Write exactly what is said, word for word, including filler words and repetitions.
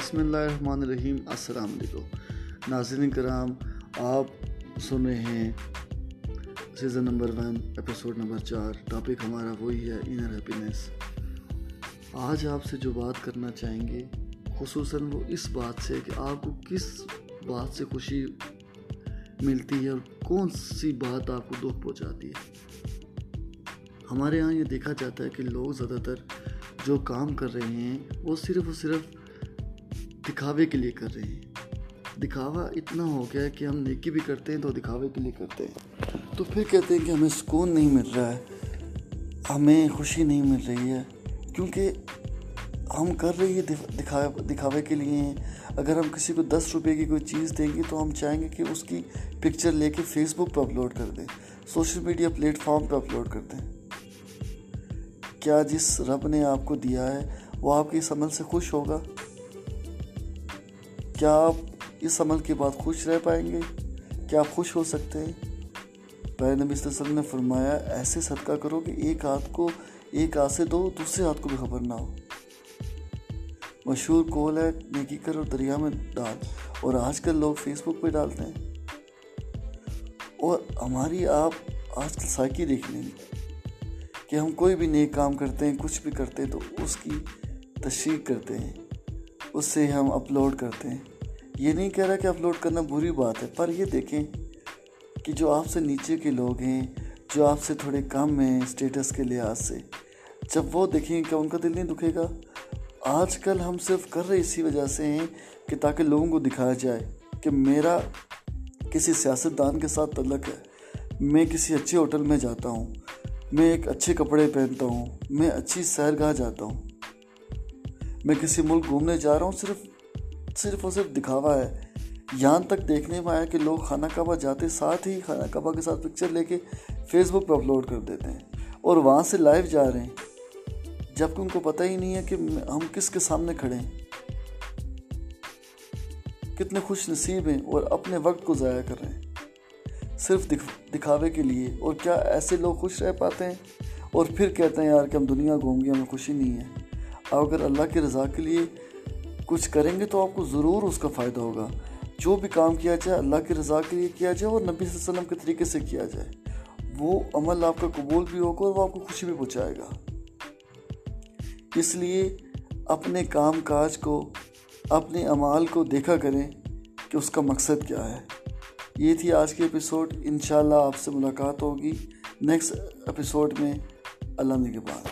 بسم اللہ الرحمن الرحیم۔ السلام علیکم ناظرین کرام، آپ سن رہے ہیں season number one episode number چار۔ ٹاپک ہمارا وہی ہے انر ہیپینس۔ آج آپ سے جو بات کرنا چاہیں گے خصوصاً وہ اس بات سے کہ آپ کو کس بات سے خوشی ملتی ہے اور کون سی بات آپ کو دکھ پہنچاتی ہے۔ ہمارے یہاں یہ دیکھا جاتا ہے کہ لوگ زیادہ تر جو کام کر رہے ہیں وہ صرف اور صرف دکھاوے کے لیے کر رہے ہیں۔ دکھاوا اتنا ہو گیا ہے کہ ہم نیکی بھی کرتے ہیں تو دکھاوے کے لیے کرتے ہیں، تو پھر کہتے ہیں کہ ہمیں سکون نہیں مل رہا ہے، ہمیں خوشی نہیں مل رہی ہے، کیونکہ ہم کر رہے ہیں دکھا دکھاوے کے لیے ہیں۔ اگر ہم کسی کو دس روپے کی کوئی چیز دیں گے تو ہم چاہیں گے کہ اس کی پکچر لے کے فیس بک پہ اپلوڈ کر دیں، سوشل میڈیا پلیٹ فارم پہ اپلوڈ کر دیں۔ کیا جس رب نے آپ کو دیا ہے وہ آپ کی اس عمل سے خوش ہوگا؟ کیا آپ اس عمل کے بعد خوش رہ پائیں گے؟ کیا آپ خوش ہو سکتے ہیں؟ پیارے نبی صلی اللہ علیہ وسلم نے فرمایا، ایسے صدقہ کرو کہ ایک ہاتھ کو ایک ہاتھ سے دو، دوسرے ہاتھ کو بھی خبر نہ ہو۔ مشہور قول ہے نیکی کر اور دریا میں ڈال، اور آج کل لوگ فیس بک پہ ڈالتے ہیں۔ اور ہماری آپ آج کل سائیکی دیکھ لیں گے کہ ہم کوئی بھی نیک کام کرتے ہیں، کچھ بھی کرتے ہیں تو اس کی تشہیر کرتے ہیں، اس سے ہم اپلوڈ کرتے ہیں۔ یہ نہیں کہہ رہا کہ اپلوڈ کرنا بری بات ہے، پر یہ دیکھیں کہ جو آپ سے نیچے کے لوگ ہیں، جو آپ سے تھوڑے کم ہیں اسٹیٹس کے لحاظ سے، جب وہ دیکھیں کہ ان کا دل نہیں دکھے گا؟ آج کل ہم صرف کر رہے اسی وجہ سے ہیں کہ تاکہ لوگوں کو دکھایا جائے کہ میرا کسی سیاستدان کے ساتھ تعلق ہے، میں کسی اچھے ہوٹل میں جاتا ہوں، میں ایک اچھے کپڑے پہنتا ہوں، میں اچھی سیرگاہ جاتا ہوں، میں کسی ملک گھومنے جا رہا ہوں۔ صرف صرف اور صرف دکھاوا ہے۔ یہاں تک دیکھنے میں آیا کہ لوگ خانہ کعبہ جاتے ساتھ ہی خانہ کعبہ کے ساتھ پکچر لے کے فیس بک پہ اپلوڈ کر دیتے ہیں اور وہاں سے لائیو جا رہے ہیں، جبکہ ان کو پتہ ہی نہیں ہے کہ ہم کس کے سامنے کھڑے ہیں، کتنے خوش نصیب ہیں اور اپنے وقت کو ضائع کر رہے ہیں صرف دکھاوے کے لیے۔ اور کیا ایسے لوگ خوش رہ پاتے ہیں؟ اور پھر کہتے ہیں یار کہ ہم دنیا گھوم گئے، ہمیں خوشی نہیں ہے۔ اگر اللہ کی رضا کے لیے کچھ کریں گے تو آپ کو ضرور اس کا فائدہ ہوگا۔ جو بھی کام کیا جائے اللہ کی رضا کے لیے کیا جائے اور نبی صلی اللہ علیہ وسلم کے طریقے سے کیا جائے، وہ عمل آپ کا قبول بھی ہوگا اور وہ آپ کو خوشی بھی پہنچائے گا۔ اس لیے اپنے کام کاج کو، اپنے اعمال کو دیکھا کریں کہ اس کا مقصد کیا ہے۔ یہ تھی آج کی ایپیسوڈ۔ انشاءاللہ آپ سے ملاقات ہوگی نیکسٹ ایپیسوڈ میں۔ اللہ نگہبان۔